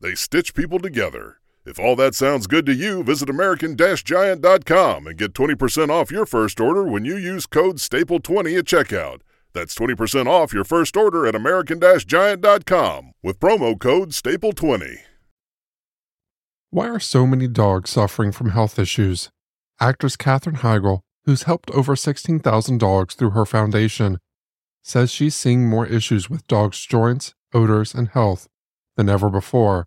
They stitch people together. If all that sounds good to you, visit American-Giant.com and get 20% off your first order when you use code STAPLE20 at checkout. That's 20% off your first order at American-Giant.com with promo code STAPLE20. Why are so many dogs suffering from health issues? Actress Katherine Heigl, who's helped over 16,000 dogs through her foundation, says she's seeing more issues with dogs' joints, odors, and health than ever before.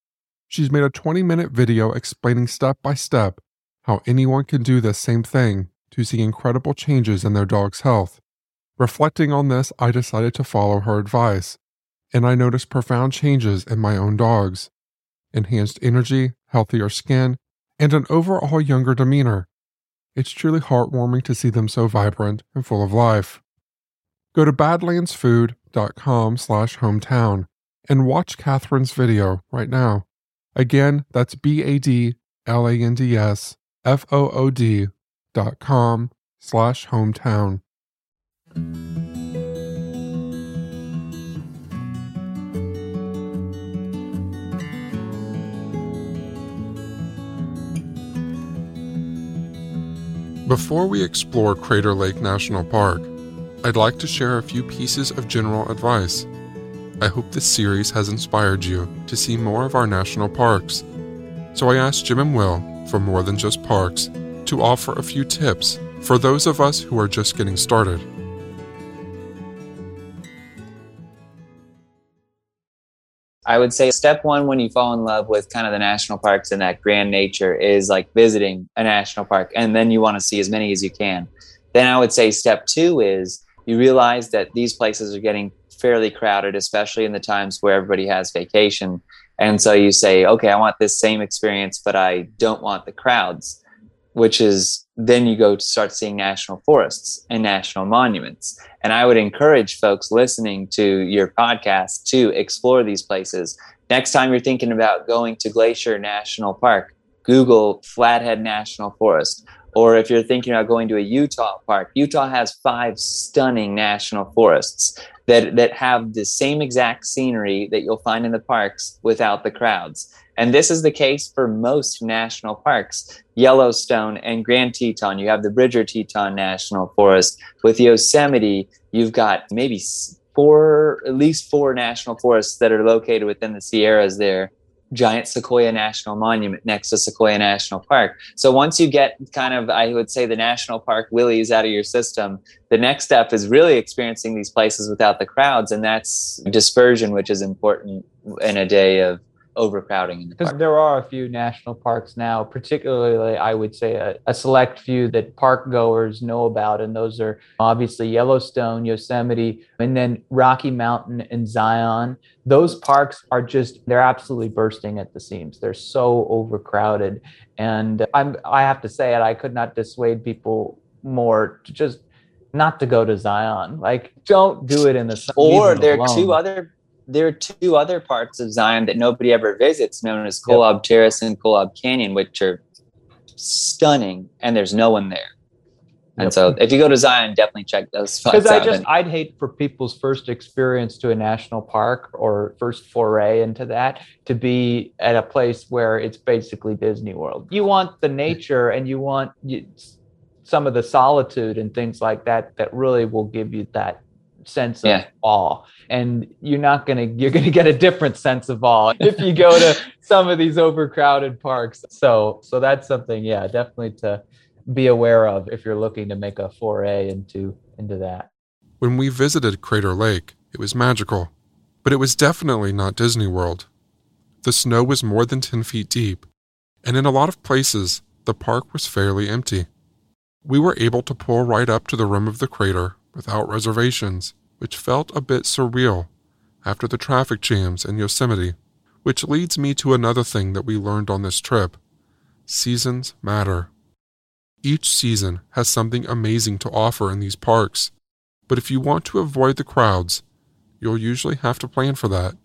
She's made a 20-minute video explaining step-by-step how anyone can do this same thing to see incredible changes in their dog's health. Reflecting on this, I decided to follow her advice, and I noticed profound changes in my own dogs: enhanced energy, healthier skin, and an overall younger demeanor. It's truly heartwarming to see them so vibrant and full of life. Go to badlandsfood.com/hometown and watch Katherine's video right now. Again, that's BADLANDSFOOD.com/hometown. Before we explore Crater Lake National Park, I'd like to share a few pieces of general advice. I hope this series has inspired you to see more of our national parks. So I asked Jim and Will from More Than Just Parks to offer a few tips for those of us who are just getting started. I would say step one, when you fall in love with kind of the national parks and that grand nature, is like visiting a national park, and then you want to see as many as you can. Then I would say step two is you realize that these places are getting fairly crowded, especially in the times where everybody has vacation. And so you say, okay, I want this same experience, but I don't want the crowds, which is then you go to start seeing national forests and national monuments. And I would encourage folks listening to your podcast to explore these places. Next time you're thinking about going to Glacier National Park, Google Flathead National Forest. Or if you're thinking about going to a Utah park, Utah has 5 stunning national forests that have the same exact scenery that you'll find in the parks without the crowds. And this is the case for most national parks: Yellowstone and Grand Teton. You have the Bridger-Teton National Forest. With Yosemite, you've got maybe at least four national forests that are located within the Sierras there. Giant Sequoia National Monument next to Sequoia National Park. So once you get kind of, I would say, the national park willies out of your system, the next step is really experiencing these places without the crowds. And that's dispersion, which is important in a day of overcrowding in the park. There are a few national parks now, particularly I would say a select few that park goers know about, and those are obviously Yellowstone, Yosemite, and then Rocky Mountain and Zion. Those parks are just, they're absolutely bursting at the seams. They're so overcrowded. And I have to say it, I could not dissuade people more to just not to go to Zion. Like, don't do it in the summer. Or there are two other parts of Zion that nobody ever visits, known as Kolob Terrace and Kolob Canyon, which are stunning, and there's no one there. And so if you go to Zion, definitely check those spots out. Because I'd hate for people's first experience to a national park or first foray into that to be at a place where it's basically Disney World. You want the nature, and you want some of the solitude and things like that that really will give you that sense of awe, and you're going to get a different sense of awe if you go to some of these overcrowded parks. So that's something, definitely to be aware of if you're looking to make a foray into that. When we visited Crater Lake, it was magical, but it was definitely not Disney World. The snow was more than 10 feet deep, and in a lot of places, the park was fairly empty. We were able to pull right up to the rim of the crater without reservations, which felt a bit surreal after the traffic jams in Yosemite, which leads me to another thing that we learned on this trip. Seasons matter. Each season has something amazing to offer in these parks, but if you want to avoid the crowds, you'll usually have to plan for that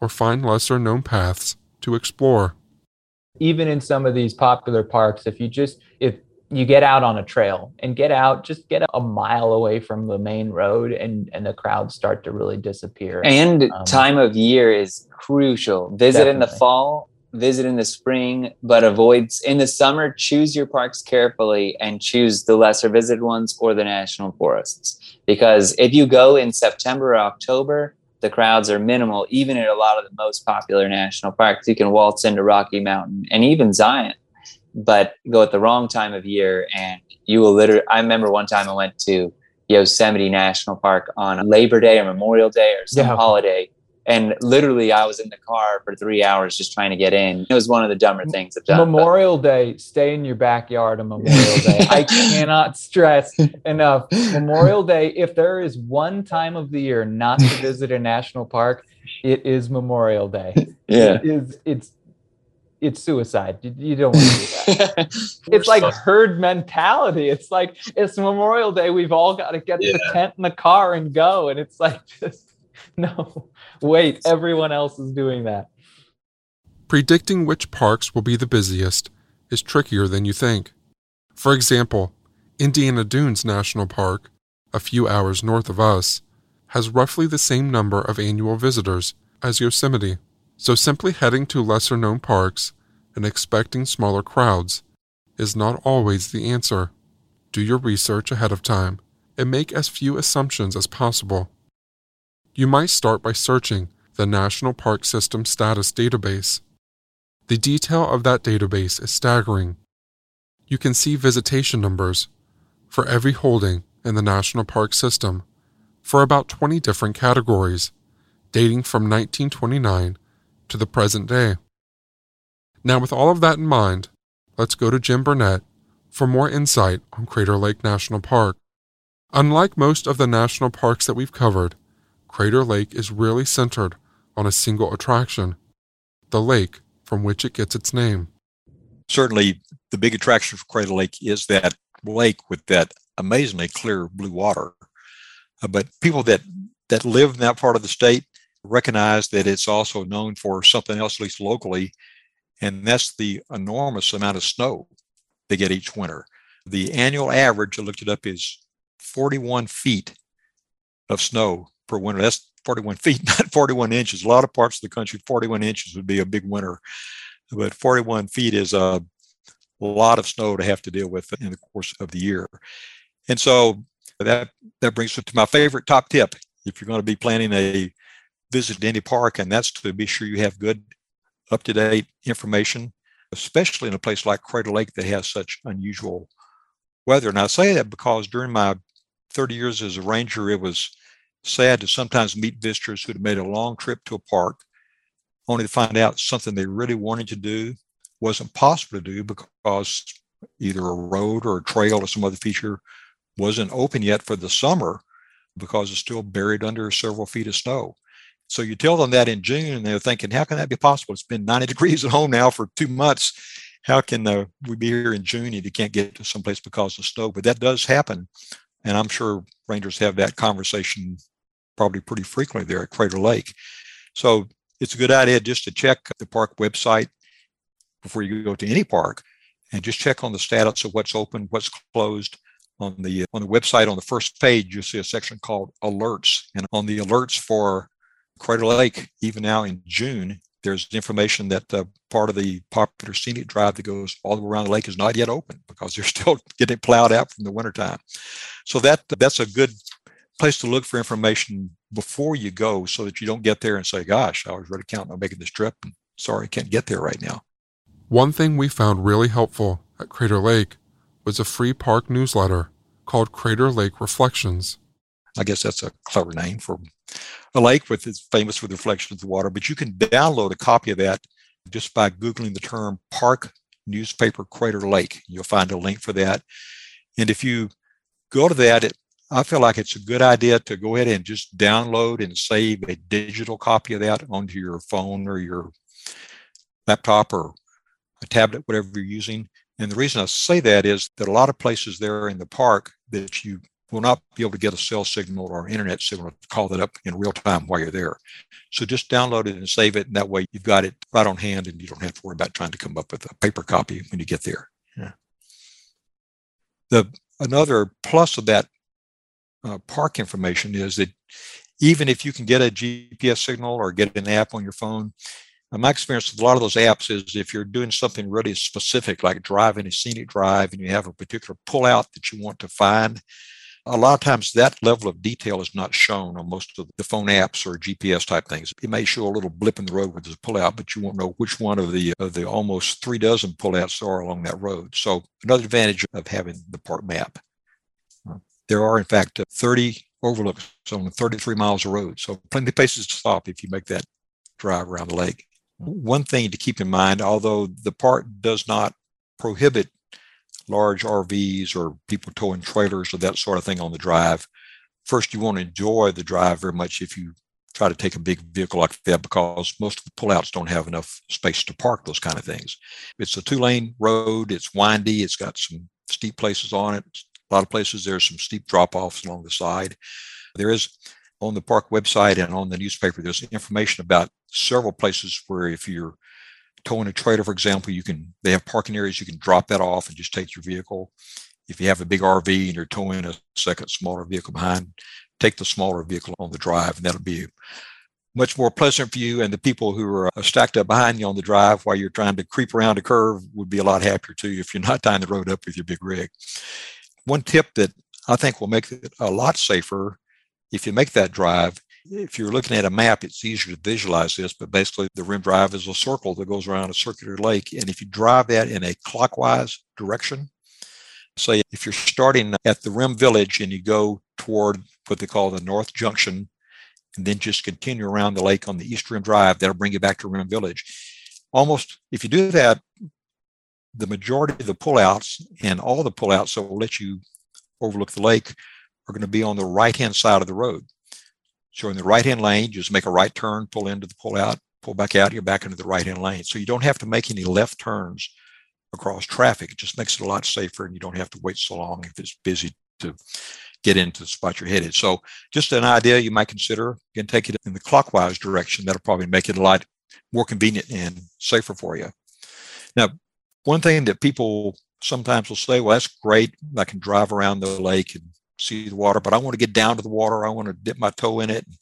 or find lesser-known paths to explore. Even in some of these popular parks, if you get out on a trail and get a mile away from the main road and the crowds start to really disappear. And time of year is crucial. Visit definitely. In the fall, visit in the spring, but avoid in the summer. Choose your parks carefully and choose the lesser visited ones or the national forests. Because if you go in September or October, the crowds are minimal. Even at a lot of the most popular national parks, you can waltz into Rocky Mountain and even Zion. But go at the wrong time of year and you will literally... I remember one time I went to Yosemite National Park on Labor Day or Memorial Day or some holiday. And literally I was in the car for 3 hours just trying to get in. It was one of the dumber things I've done. Memorial Day, stay in your backyard on Memorial Day. I cannot stress enough. Memorial Day, if there is one time of the year not to visit a national park, it is Memorial Day. Yeah. It's suicide. You don't want to do that. It's like herd mentality. It's like, it's Memorial Day. We've all got to get the tent in the car and go. And it's like, just no, wait, everyone else is doing that. Predicting which parks will be the busiest is trickier than you think. For example, Indiana Dunes National Park, a few hours north of us, has roughly the same number of annual visitors as Yosemite. So simply heading to lesser-known parks and expecting smaller crowds is not always the answer. Do your research ahead of time and make as few assumptions as possible. You might start by searching the National Park System Status Database. The detail of that database is staggering. You can see visitation numbers for every holding in the National Park System for about 20 different categories, dating from 1929 to the present day. Now, with all of that in mind, let's go to Jim Burnett for more insight on Crater Lake National Park. Unlike most of the national parks that we've covered, Crater Lake is really centered on a single attraction, the lake from which it gets its name. Certainly, the big attraction for Crater Lake is that lake with that amazingly clear blue water. But people that live in that part of the state recognize that it's also known for something else, at least locally, and that's the enormous amount of snow they get each winter. The annual average, I looked it up, is 41 feet of snow per winter. That's 41 feet, not 41 inches. A lot of parts of the country, 41 inches would be a big winter, but 41 feet is a lot of snow to have to deal with in the course of the year. And so that brings me to my favorite top tip. If you're going to be planning a visit any park, and that's to be sure you have good up-to-date information, especially in a place like Crater Lake that has such unusual weather. And I say that because during my 30 years as a ranger, it was sad to sometimes meet visitors who had made a long trip to a park only to find out something they really wanted to do wasn't possible to do because either a road or a trail or some other feature wasn't open yet for the summer because it's still buried under several feet of snow. So you tell them that in June, and they're thinking, how can that be possible? It's been 90 degrees at home now for 2 months. How can we be here in June if you can't get to someplace because of snow? But that does happen. And I'm sure rangers have that conversation probably pretty frequently there at Crater Lake. So it's a good idea just to check the park website before you go to any park and just check on the status of what's open, what's closed. On the website, on the first page, you'll see a section called Alerts. And on the alerts for Crater Lake, even now in June, there's information that part of the popular scenic drive that goes all the way around the lake is not yet open because they're still getting plowed out from the wintertime. So that's a good place to look for information before you go so that you don't get there and say, gosh, I was really counting on making this trip. And sorry, I can't get there right now. One thing we found really helpful at Crater Lake was a free park newsletter called Crater Lake Reflections. I guess that's a clever name for a lake which is famous for the reflection of the water, but you can download a copy of that just by Googling the term park newspaper Crater Lake. You'll find a link for that. And if you go to that, I feel like it's a good idea to go ahead and just download and save a digital copy of that onto your phone or your laptop or a tablet, whatever you're using. And the reason I say that is that a lot of places there in the park that you will not be able to get a cell signal or an internet signal to call that up in real time while you're there. So just download it and save it. And that way you've got it right on hand and you don't have to worry about trying to come up with a paper copy when you get there. Yeah. Another plus of that park information is that even if you can get a GPS signal or get an app on your phone, my experience with a lot of those apps is if you're doing something really specific, like driving a scenic drive and you have a particular pullout that you want to find, a lot of times that level of detail is not shown on most of the phone apps or GPS type things. It may show a little blip in the road where there's a pullout, but you won't know which one of the almost 36 pullouts are along that road. So another advantage of having the park map. There are, in fact, 30 overlooks on 33 miles of road. So plenty of places to stop if you make that drive around the lake. One thing to keep in mind, although the park does not prohibit large RVs or people towing trailers or that sort of thing on the drive, first, you won't enjoy the drive very much if you try to take a big vehicle like that because most of the pullouts don't have enough space to park those kind of things. It's a 2-lane road. It's windy. It's got some steep places on it. A lot of places there's some steep drop-offs along the side. There is, on the park website and on the newspaper, there's information about several places where if you're towing a trailer, for example, they have parking areas. You can drop that off and just take your vehicle. If you have a big RV and you're towing a second smaller vehicle behind, take the smaller vehicle on the drive, and that'll be much more pleasant for you. And the people who are stacked up behind you on the drive while you're trying to creep around a curve would be a lot happier too if you're not tying the road up with your big rig. One tip that I think will make it a lot safer if you make that drive, if you're looking at a map, it's easier to visualize this, but basically the rim drive is a circle that goes around a circular lake. And if you drive that in a clockwise direction, say if you're starting at the rim village and you go toward what they call the north junction, and then just continue around the lake on the east rim drive, that'll bring you back to rim village. Almost, if you do that, the majority of the pullouts and all the pullouts that will let you overlook the lake are going to be on the right-hand side of the road. So in the right-hand lane, just make a right turn, pull into the pullout, pull back out, you're back into the right-hand lane. So you don't have to make any left turns across traffic. It just makes it a lot safer, and you don't have to wait so long if it's busy to get into the spot you're headed. So just an idea you might consider. You can take it in the clockwise direction. That'll probably make it a lot more convenient and safer for you. Now, one thing that people sometimes will say, well, that's great. I can drive around the lake and see the water, but I want to get down to the water. I want to dip my toe in it, and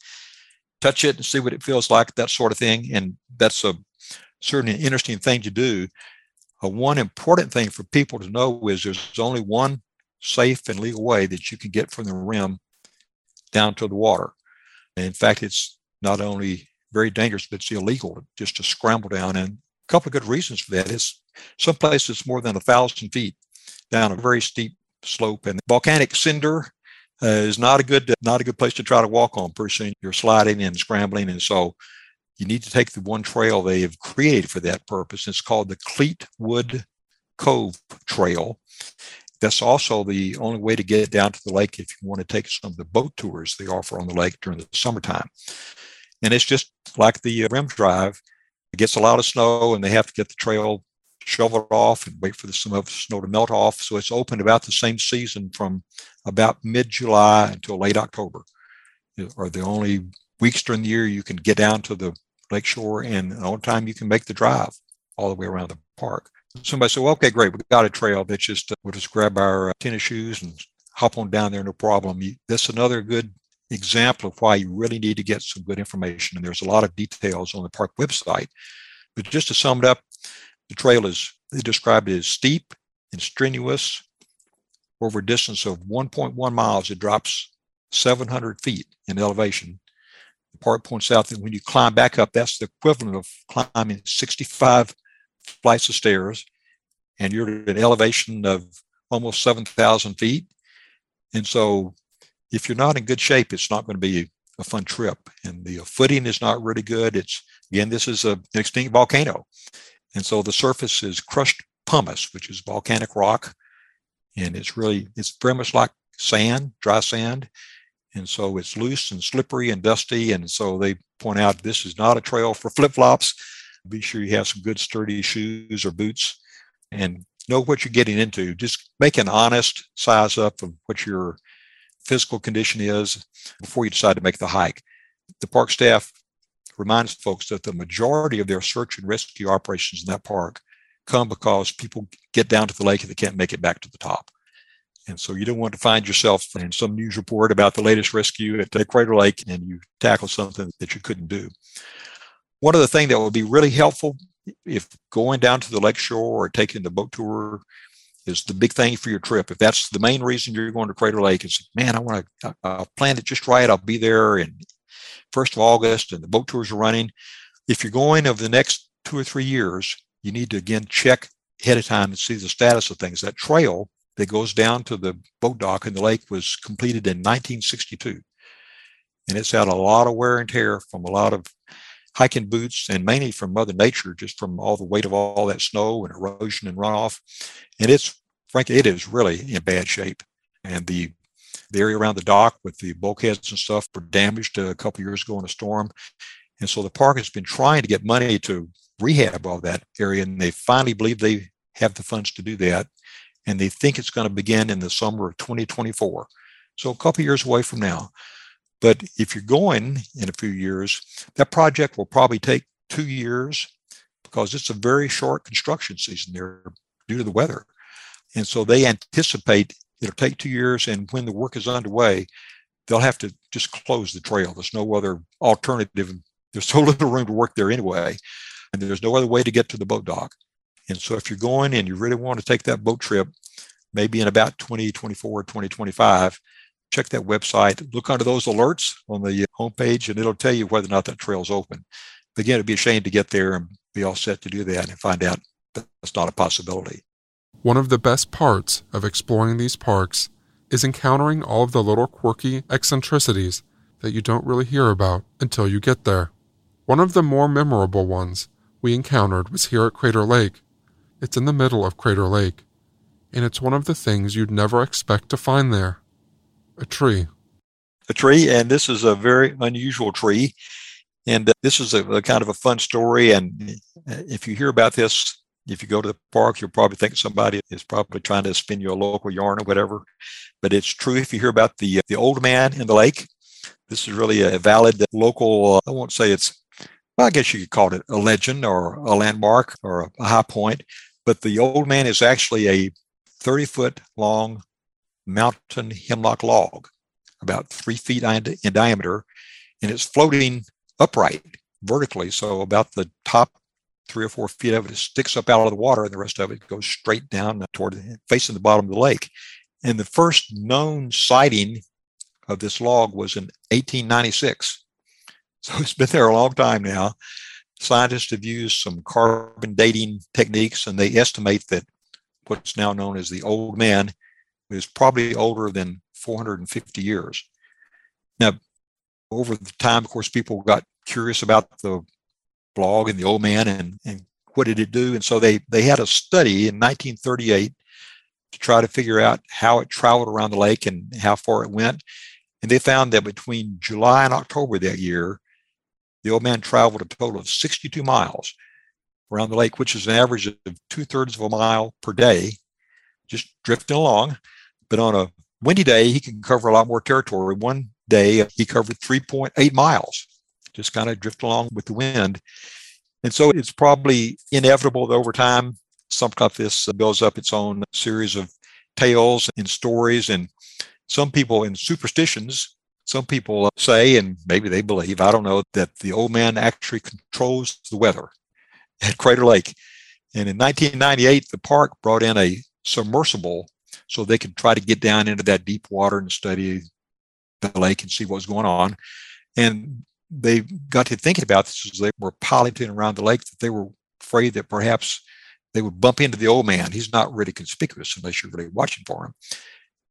touch it and see what it feels like, that sort of thing. And that's a certainly interesting thing to do. One important thing for people to know is there's only one safe and legal way that you can get from the rim down to the water. And in fact, it's not only very dangerous, but it's illegal just to scramble down. And a couple of good reasons for that is some places more than 1,000 feet down a very steep slope, and volcanic cinder is not a good place to try to walk on. Pretty soon you're sliding and scrambling, and so you need to take the one trail they have created for that purpose. It's called the Cleetwood Cove Trail. That's also the only way to get down to the lake if you want to take some of the boat tours they offer on the lake during the summertime. And it's just like the rim drive. It gets a lot of snow, and they have to get the trail shovel it off and wait for some of the snow to melt off. So it's open about the same season from about mid-July until late October are the only weeks during the year you can get down to the lake shore, and the only time you can make the drive all the way around the park. Somebody said, well, okay, great. We've got a trail. That's just, we'll just grab our tennis shoes and hop on down there. No problem. That's another good example of why you really need to get some good information. And there's a lot of details on the park website, but just to sum it up, the trail is described as steep and strenuous. Over a distance of 1.1 miles, it drops 700 feet in elevation. The park points out that when you climb back up, that's the equivalent of climbing 65 flights of stairs, and you're at an elevation of almost 7,000 feet. And so if you're not in good shape, it's not going to be a fun trip. And the footing is not really good. It's, again, this is an extinct volcano. And so the surface is crushed pumice, which is volcanic rock. And it's very much like sand, dry sand. And so it's loose and slippery and dusty. And so they point out this is not a trail for flip-flops. Be sure you have some good sturdy shoes or boots and know what you're getting into. Just make an honest size up of what your physical condition is before you decide to make the hike. The park staff reminds folks that the majority of their search and rescue operations in that park come because people get down to the lake and they can't make it back to the top. And so you don't want to find yourself in some news report about the latest rescue at the Crater Lake and you tackle something that you couldn't do. One other thing that would be really helpful if going down to the lake shore or taking the boat tour is the big thing for your trip. If that's the main reason you're going to Crater Lake, is, man, I want to plan it just right. I'll be there in 1st of August and the boat tours are running. If you're going over the next 2 or 3 years, you need to, again, check ahead of time and see the status of things. That trail that goes down to the boat dock in the lake was completed in 1962. And it's had a lot of wear and tear from a lot of hiking boots and mainly from Mother Nature, just from all the weight of all that snow and erosion and runoff. And it's, frankly, it is really in bad shape. And the area around the dock with the bulkheads and stuff were damaged a couple of years ago in a storm. And so the park has been trying to get money to rehab all that area. And they finally believe they have the funds to do that. And they think it's going to begin in the summer of 2024. So a couple of years away from now. But if you're going in a few years, that project will probably take 2 years because it's a very short construction season there due to the weather. And so they anticipate it'll take 2 years. And when the work is underway, they'll have to just close the trail. There's no other alternative. There's so little room to work there anyway. And there's no other way to get to the boat dock. And so if you're going and you really want to take that boat trip, maybe in about 2024 or 2025, check that website, look under those alerts on the homepage, and it'll tell you whether or not that trail's open. But again, it'd be a shame to get there and be all set to do that and find out that's not a possibility. One of the best parts of exploring these parks is encountering all of the little quirky eccentricities that you don't really hear about until you get there. One of the more memorable ones we encountered was here at Crater Lake. It's in the middle of Crater Lake, and it's one of the things you'd never expect to find there. A tree. A tree, and this is a very unusual tree. And this is a kind of a fun story. And if you hear about this, if you go to the park, you'll probably think somebody is probably trying to spin you a local yarn or whatever. But it's true if you hear about the old man in the lake. This is really a valid local, I won't say it's, well, I guess you could call it a legend or a landmark or a high point. But the old man is actually a 30-foot long mountain hemlock log, about 3 feet in diameter, and it's floating upright vertically. So about the top 3 or 4 feet of it sticks up out of the water, and the rest of it goes straight down toward facing the bottom of the lake. And the first known sighting of this log was in 1896. So it's been there a long time now. Scientists have used some carbon dating techniques, and they estimate that what's now known as the old man is probably older than 450 years. Now, over the time, of course, people got curious about the log and the old man and what did it do? And so they had a study in 1938 to try to figure out how it traveled around the lake and how far it went. And they found that between July and October that year, the old man traveled a total of 62 miles around the lake, which is an average of 2/3 of a mile per day, just drifting along. But on a windy day, he can cover a lot more territory. One day, he covered 3.8 miles, just kind of drift along with the wind. And so it's probably inevitable that over time, something like this builds up its own series of tales and stories. And some people in superstitions, some people say, and maybe they believe, I don't know, that the old man actually controls the weather at Crater Lake. And in 1998, the park brought in a submersible so they could try to get down into that deep water and study the lake and see what was going on. And they got to thinking about this as they were piloting around the lake, that they were afraid that perhaps they would bump into the old man. He's not really conspicuous unless you're really watching for him.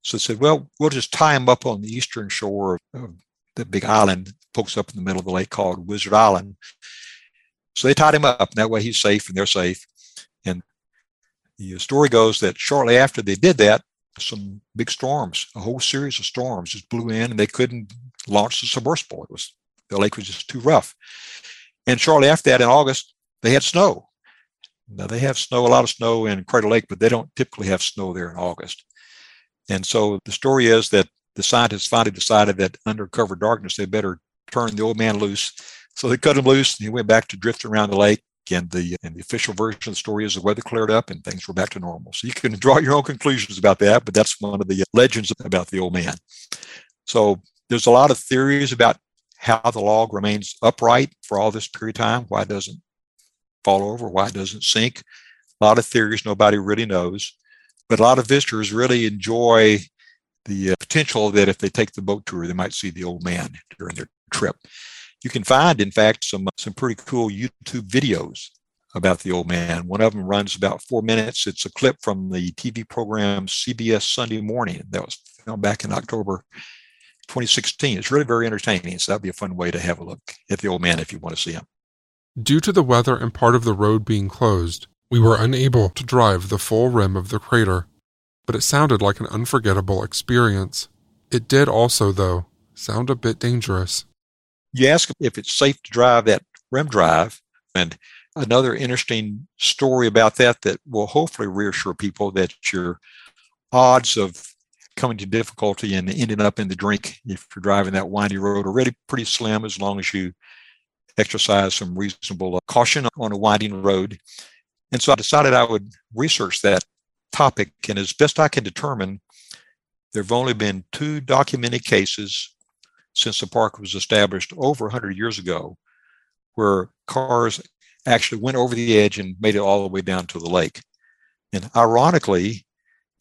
So they said, well, we'll just tie him up on the eastern shore of the big island pokes up in the middle of the lake called Wizard Island. So they tied him up, and that way he's safe and they're safe. And the story goes that shortly after they did that, some big storms, a whole series of storms just blew in, and they couldn't launch the submersible. It was, the lake was just too rough. And shortly after that, in August, they had snow. Now they have snow, a lot of snow in Crater Lake, but they don't typically have snow there in August. And so the story is that the scientists finally decided that under cover of darkness, they better turn the old man loose. So they cut him loose, and he went back to drifting around the lake. And the official version of the story is the weather cleared up and things were back to normal. So you can draw your own conclusions about that, but that's one of the legends about the old man. So there's a lot of theories about how the log remains upright for all this period of time, why it doesn't fall over, why it doesn't sink. A lot of theories nobody really knows, but a lot of visitors really enjoy the potential that if they take the boat tour, they might see the old man during their trip. You can find, in fact, some pretty cool YouTube videos about the old man. One of them runs about 4 minutes. It's a clip from the TV program CBS Sunday Morning that was filmed back in October 2016. It's really very entertaining, so that'd be a fun way to have a look at the old man if you want to see him. Due to the weather and part of the road being closed, we were unable to drive the full rim of the crater, but it sounded like an unforgettable experience. It did also, though, sound a bit dangerous. You ask if it's safe to drive that rim drive, and another interesting story about that will hopefully reassure people that your odds of coming to difficulty and ending up in the drink if you're driving that windy road are really pretty slim, as long as you exercise some reasonable caution on a winding road. And so I decided I would research that topic, and as best I can determine, there have only been 2 documented cases since the park was established over 100 years ago, where cars actually went over the edge and made it all the way down to the lake. And ironically,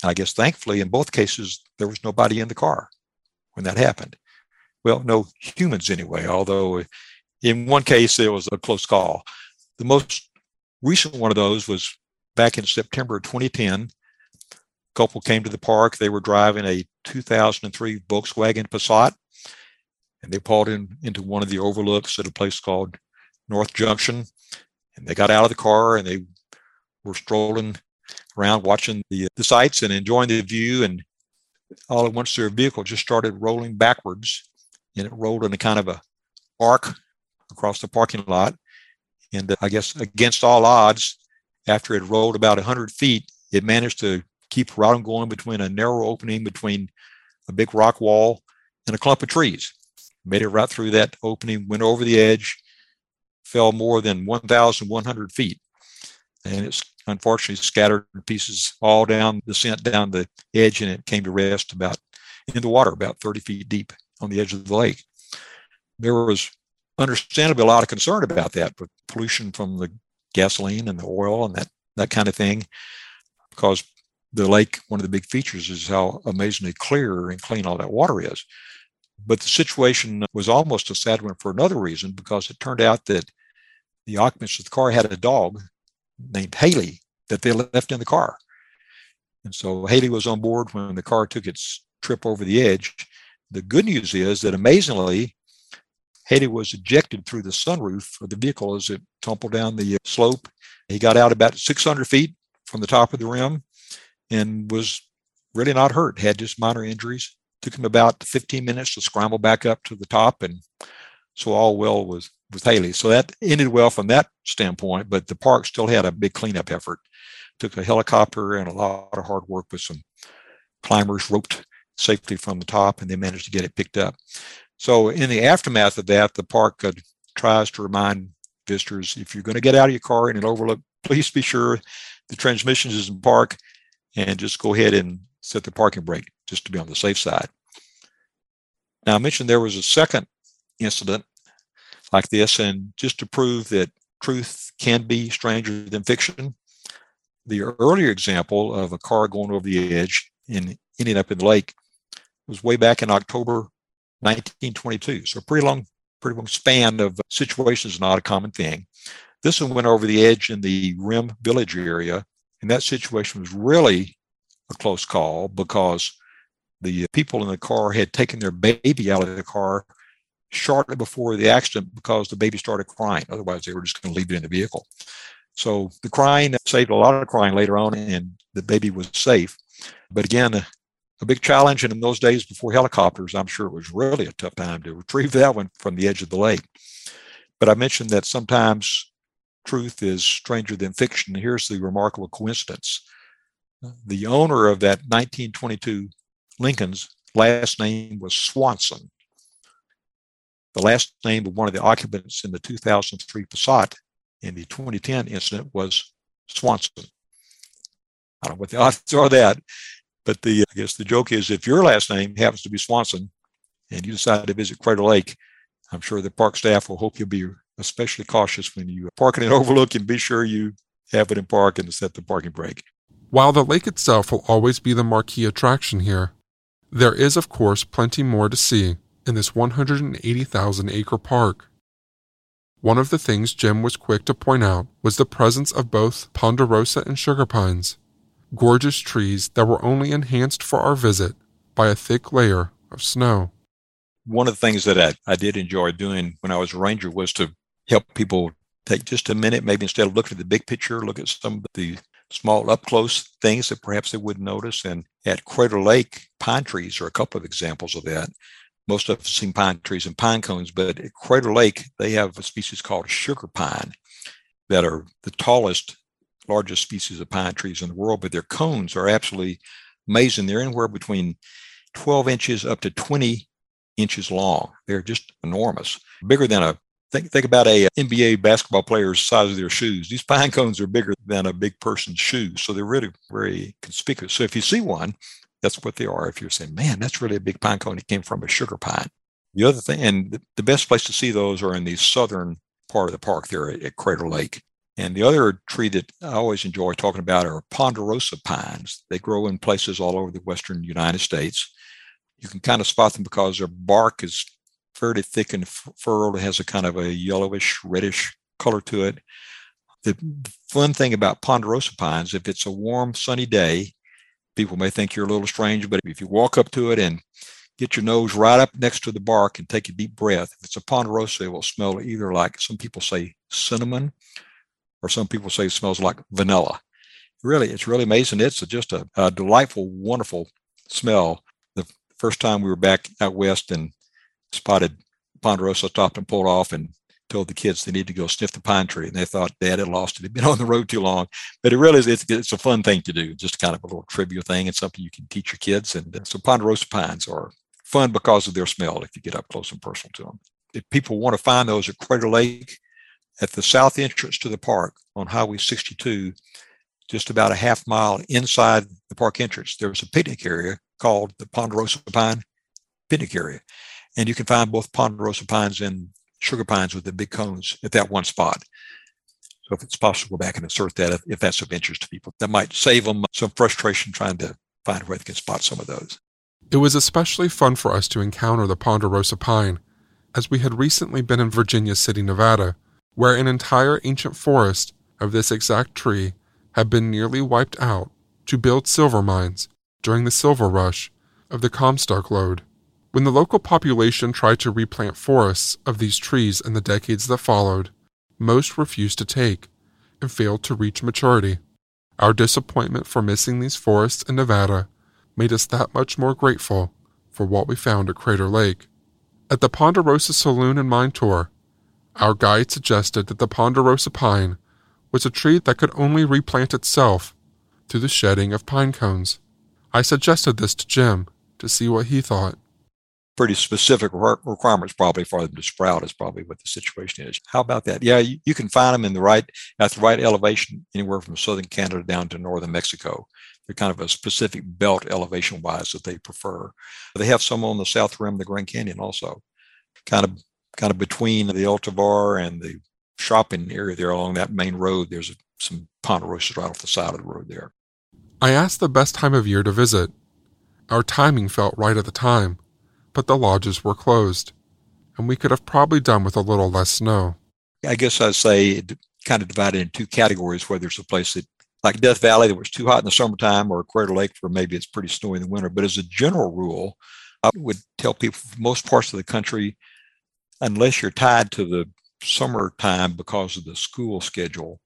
I guess thankfully, in both cases, there was nobody in the car when that happened. Well, no humans anyway, although in one case, it was a close call. The most recent one of those was back in September of 2010. A couple came to the park. They were driving a 2003 Volkswagen Passat. And they pulled into one of the overlooks at a place called North Junction. And they got out of the car and they were strolling around watching the sights and enjoying the view. And all at once, their vehicle just started rolling backwards. And it rolled in a kind of a arc across the parking lot. And I guess against all odds, after it rolled about 100 feet, it managed to keep right on going between a narrow opening between a big rock wall and a clump of trees. Made it right through that opening, went over the edge, fell more than 1,100 feet. And it's unfortunately scattered in pieces all down the descent, down the edge, and it came to rest about in the water, about 30 feet deep on the edge of the lake. There was understandably a lot of concern about that, with pollution from the gasoline and the oil and that kind of thing, because the lake, one of the big features is how amazingly clear and clean all that water is. But the situation was almost a sad one for another reason, because it turned out that the occupants of the car had a dog named Haley that they left in the car. And so Haley was on board when the car took its trip over the edge. The good news is that amazingly, Haley was ejected through the sunroof of the vehicle as it tumbled down the slope. He got out about 600 feet from the top of the rim and was really not hurt, had just minor injuries. Took him about 15 minutes to scramble back up to the top, and so all well was with Haley. So that ended well from that standpoint, but the park still had a big cleanup effort. Took a helicopter and a lot of hard work with some climbers roped safely from the top, and they managed to get it picked up. So in the aftermath of that, the park tries to remind visitors, if you're going to get out of your car in an overlook, please be sure the transmission is in park, and just go ahead and set the parking brake just to be on the safe side. Now, I mentioned there was a second incident like this, and just to prove that truth can be stranger than fiction, the earlier example of a car going over the edge and ending up in the lake was way back in October 1922. So a pretty long span of situations, not a common thing. This one went over the edge in the Rim Village area. And that situation was really a close call because the people in the car had taken their baby out of the car shortly before the accident because the baby started crying. Otherwise, they were just going to leave it in the vehicle. So the crying saved a lot of crying later on, and the baby was safe. But again, a big challenge. And in those days before helicopters, I'm sure it was really a tough time to retrieve that one from the edge of the lake. But I mentioned that sometimes truth is stranger than fiction. Here's the remarkable coincidence. The owner of that 1922 Lincoln's last name was Swanson. The last name of one of the occupants in the 2003 Passat in the 2010 incident was Swanson. I don't know what the odds are that, but I guess the joke is if your last name happens to be Swanson and you decide to visit Crater Lake, I'm sure the park staff will hope you'll be especially cautious when you park in an overlook, and be sure you have it in park and set the parking brake. While the lake itself will always be the marquee attraction here, there is, of course, plenty more to see in this 180,000-acre park. One of the things Jim was quick to point out was the presence of both ponderosa and sugar pines, gorgeous trees that were only enhanced for our visit by a thick layer of snow. One of the things that I did enjoy doing when I was a ranger was to help people take just a minute, maybe instead of looking at the big picture, look at some of the small up-close things that perhaps they wouldn't notice. And at Crater Lake, pine trees are a couple of examples of that. Most of us have seen pine trees and pine cones, but at Crater Lake, they have a species called sugar pine that are the tallest, largest species of pine trees in the world, but their cones are absolutely amazing. They're anywhere between 12 inches up to 20 inches long. They're just enormous, bigger than think about a NBA basketball player's size of their shoes. These pine cones are bigger than a big person's shoes. So they're really very conspicuous. So if you see one, that's what they are. If you're saying, man, that's really a big pine cone, it came from a sugar pine. The other thing, and the best place to see those are in the southern part of the park there at Crater Lake. And the other tree that I always enjoy talking about are ponderosa pines. They grow in places all over the western United States. You can kind of spot them because their bark is fairly thick and furled. It has a kind of a yellowish, reddish color to it. The fun thing about ponderosa pines, if it's a warm, sunny day, people may think you're a little strange, but if you walk up to it and get your nose right up next to the bark and take a deep breath, if it's a ponderosa, it will smell either like some people say cinnamon, or some people say it smells like vanilla. Really, it's really amazing. It's just a delightful, wonderful smell. The first time we were back out west and spotted ponderosa, stopped and pulled off and told the kids they need to go sniff the pine tree. And they thought Dad had lost it. He'd been on the road too long. But it really is, it's a fun thing to do, just kind of a little trivia thing and something you can teach your kids. And so ponderosa pines are fun because of their smell if you get up close and personal to them. If people want to find those at Crater Lake, at the south entrance to the park on Highway 62, just about a half mile inside the park entrance, there's a picnic area called the Ponderosa Pine Picnic Area. And you can find both ponderosa pines and sugar pines with the big cones at that one spot. So if it's possible, go back and insert that if that's of interest to people. That might save them some frustration trying to find where they can spot some of those. It was especially fun for us to encounter the ponderosa pine, as we had recently been in Virginia City, Nevada, where an entire ancient forest of this exact tree had been nearly wiped out to build silver mines during the silver rush of the Comstock Lode. When the local population tried to replant forests of these trees in the decades that followed, most refused to take and failed to reach maturity. Our disappointment for missing these forests in Nevada made us that much more grateful for what we found at Crater Lake. At the Ponderosa Saloon and Mine Tour, our guide suggested that the ponderosa pine was a tree that could only replant itself through the shedding of pine cones. I suggested this to Jim to see what he thought. Pretty specific requirements probably for them to sprout is probably what the situation is. How about that? Yeah, you can find them at the right elevation anywhere from southern Canada down to northern Mexico. They're kind of a specific belt elevation-wise that they prefer. They have some on the south rim of the Grand Canyon also, kind of between the El Tovar and the shopping area there along that main road. There's some ponderosas right off the side of the road there. I asked the best time of year to visit. Our timing felt right at the time. but the lodges were closed, and we could have probably done with a little less snow. I guess I'd say it kind of divided in two categories, whether it's a place that, like Death Valley, that was too hot in the summertime, or Crater Lake, where maybe it's pretty snowy in the winter. But as a general rule, I would tell people most parts of the country, unless you're tied to the summertime because of the school schedule,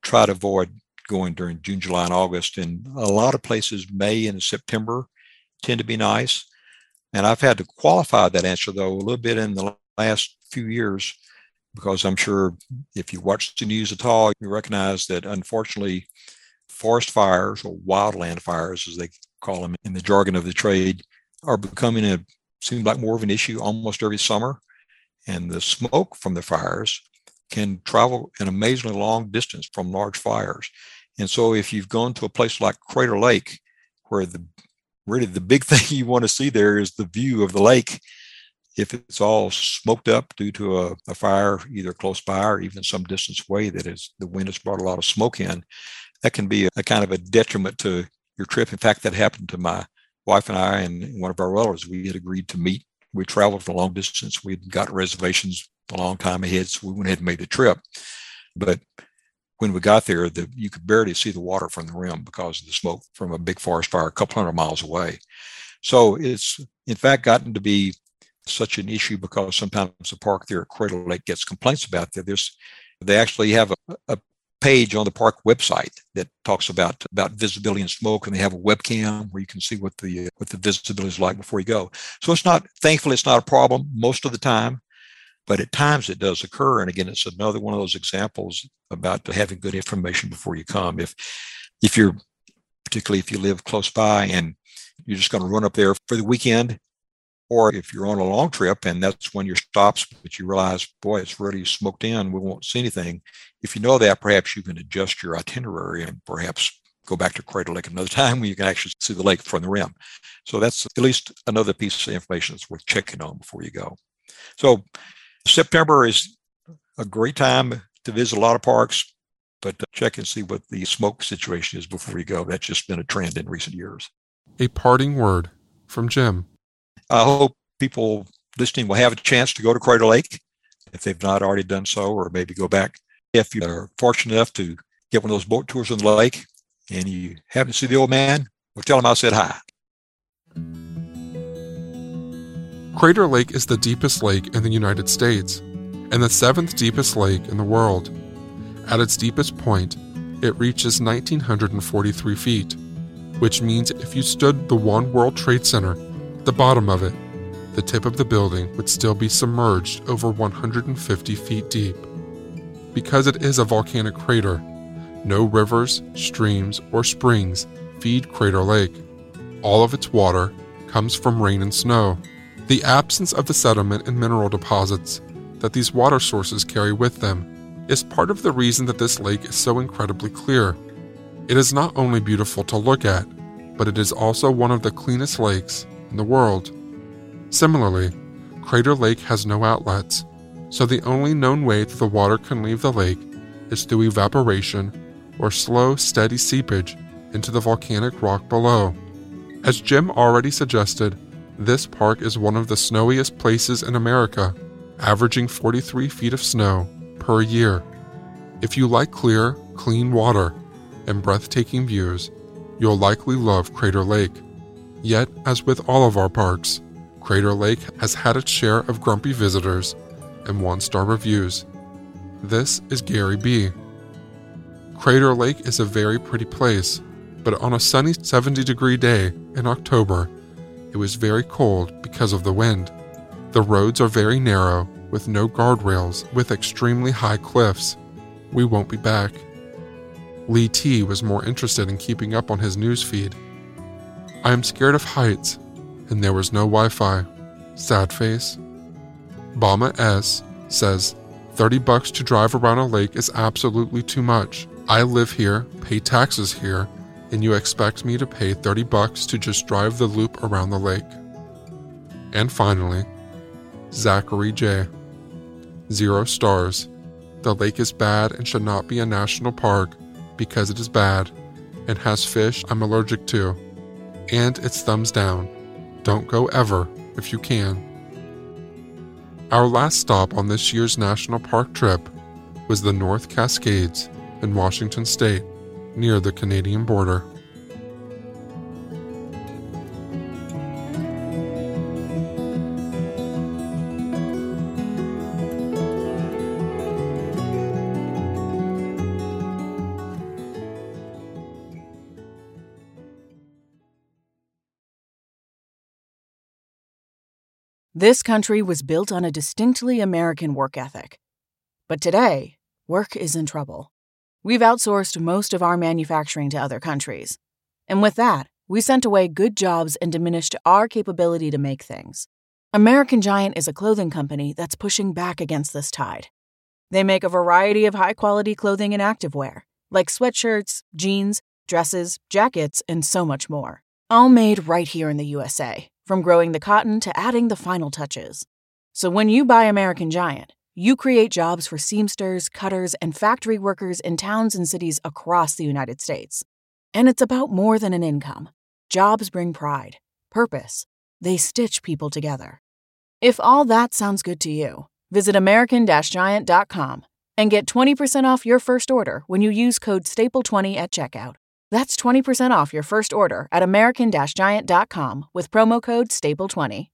try to avoid going during June, July, and August. And a lot of places, May and September tend to be nice. And I've had to qualify that answer, though, a little bit in the last few years, because I'm sure if you watch the news at all, you recognize that, unfortunately, forest fires, or wildland fires, as they call them in the jargon of the trade, are becoming seem like more of an issue almost every summer. And the smoke from the fires can travel an amazingly long distance from large fires. And so if you've gone to a place like Crater Lake, where really the big thing you want to see there is the view of the lake, if it's all smoked up due to a fire, either close by or even some distance away, the wind has brought a lot of smoke in, that can be a kind of a detriment to your trip. In fact, that happened to my wife and I and one of our relatives. We had agreed to meet. We traveled for a long distance. We'd got reservations a long time ahead, so we went ahead and made the trip. But when we got there, you could barely see the water from the rim because of the smoke from a big forest fire a couple hundred miles away. So it's, in fact, gotten to be such an issue because sometimes the park there at Crater Lake gets complaints about that. They actually have a page on the park website that talks about visibility and smoke, and they have a webcam where you can see what the visibility is like before you go. So thankfully, it's not a problem most of the time, but at times it does occur. And again, it's another one of those examples about having good information before you come. If you're, particularly if you live close by and you're just going to run up there for the weekend, or if you're on a long trip and that's one of your stops, but you realize, boy, it's really smoked in, we won't see anything. If you know that, perhaps you can adjust your itinerary and perhaps go back to Crater Lake another time when you can actually see the lake from the rim. So that's at least another piece of information that's worth checking on before you go. So September is a great time to visit a lot of parks, but check and see what the smoke situation is before you go. That's just been a trend in recent years. A parting word from Jim. I hope people listening will have a chance to go to Crater Lake if they've not already done so, or maybe go back. If you are fortunate enough to get one of those boat tours on the lake and you happen to see the old man, well, tell him I said hi. Crater Lake is the deepest lake in the United States and the 7th deepest lake in the world. At its deepest point, it reaches 1,943 feet, which means if you stood the One World Trade Center at the bottom of it, the tip of the building would still be submerged over 150 feet deep. Because it is a volcanic crater, no rivers, streams, or springs feed Crater Lake. All of its water comes from rain and snow. The absence of the sediment and mineral deposits that these water sources carry with them is part of the reason that this lake is so incredibly clear. It is not only beautiful to look at, but it is also one of the cleanest lakes in the world. Similarly, Crater Lake has no outlets, so the only known way that the water can leave the lake is through evaporation or slow, steady seepage into the volcanic rock below. As Jim already suggested, this park is one of the snowiest places in America, averaging 43 feet of snow per year. If you like clear, clean water and breathtaking views, you'll likely love Crater Lake. Yet, as with all of our parks, Crater Lake has had its share of grumpy visitors and one-star reviews. This is Gary B. Crater Lake is a very pretty place, but on a sunny 70-degree day in October, it was very cold because of the wind. The roads are very narrow, with no guardrails, with extremely high cliffs. We won't be back. Lee T was more interested in keeping up on his newsfeed. I am scared of heights, and there was no Wi-Fi. Sad face. Bama S says, $30 to drive around a lake is absolutely too much. I live here, pay taxes here, and you expect me to pay $30 to just drive the loop around the lake. And finally, Zachary J. 0 stars. The lake is bad and should not be a national park because it is bad and has fish I'm allergic to. And it's thumbs down. Don't go ever if you can. Our last stop on this year's national park trip was the North Cascades in Washington State, near the Canadian border. This country was built on a distinctly American work ethic. But today, work is in trouble. We've outsourced most of our manufacturing to other countries. And with that, we sent away good jobs and diminished our capability to make things. American Giant is a clothing company that's pushing back against this tide. They make a variety of high-quality clothing and activewear, like sweatshirts, jeans, dresses, jackets, and so much more. All made right here in the USA, from growing the cotton to adding the final touches. So when you buy American Giant, you create jobs for seamsters, cutters, and factory workers in towns and cities across the United States. And it's about more than an income. Jobs bring pride, purpose. They stitch people together. If all that sounds good to you, visit American-Giant.com and get 20% off your first order when you use code STAPLE20 at checkout. That's 20% off your first order at American-Giant.com with promo code STAPLE20.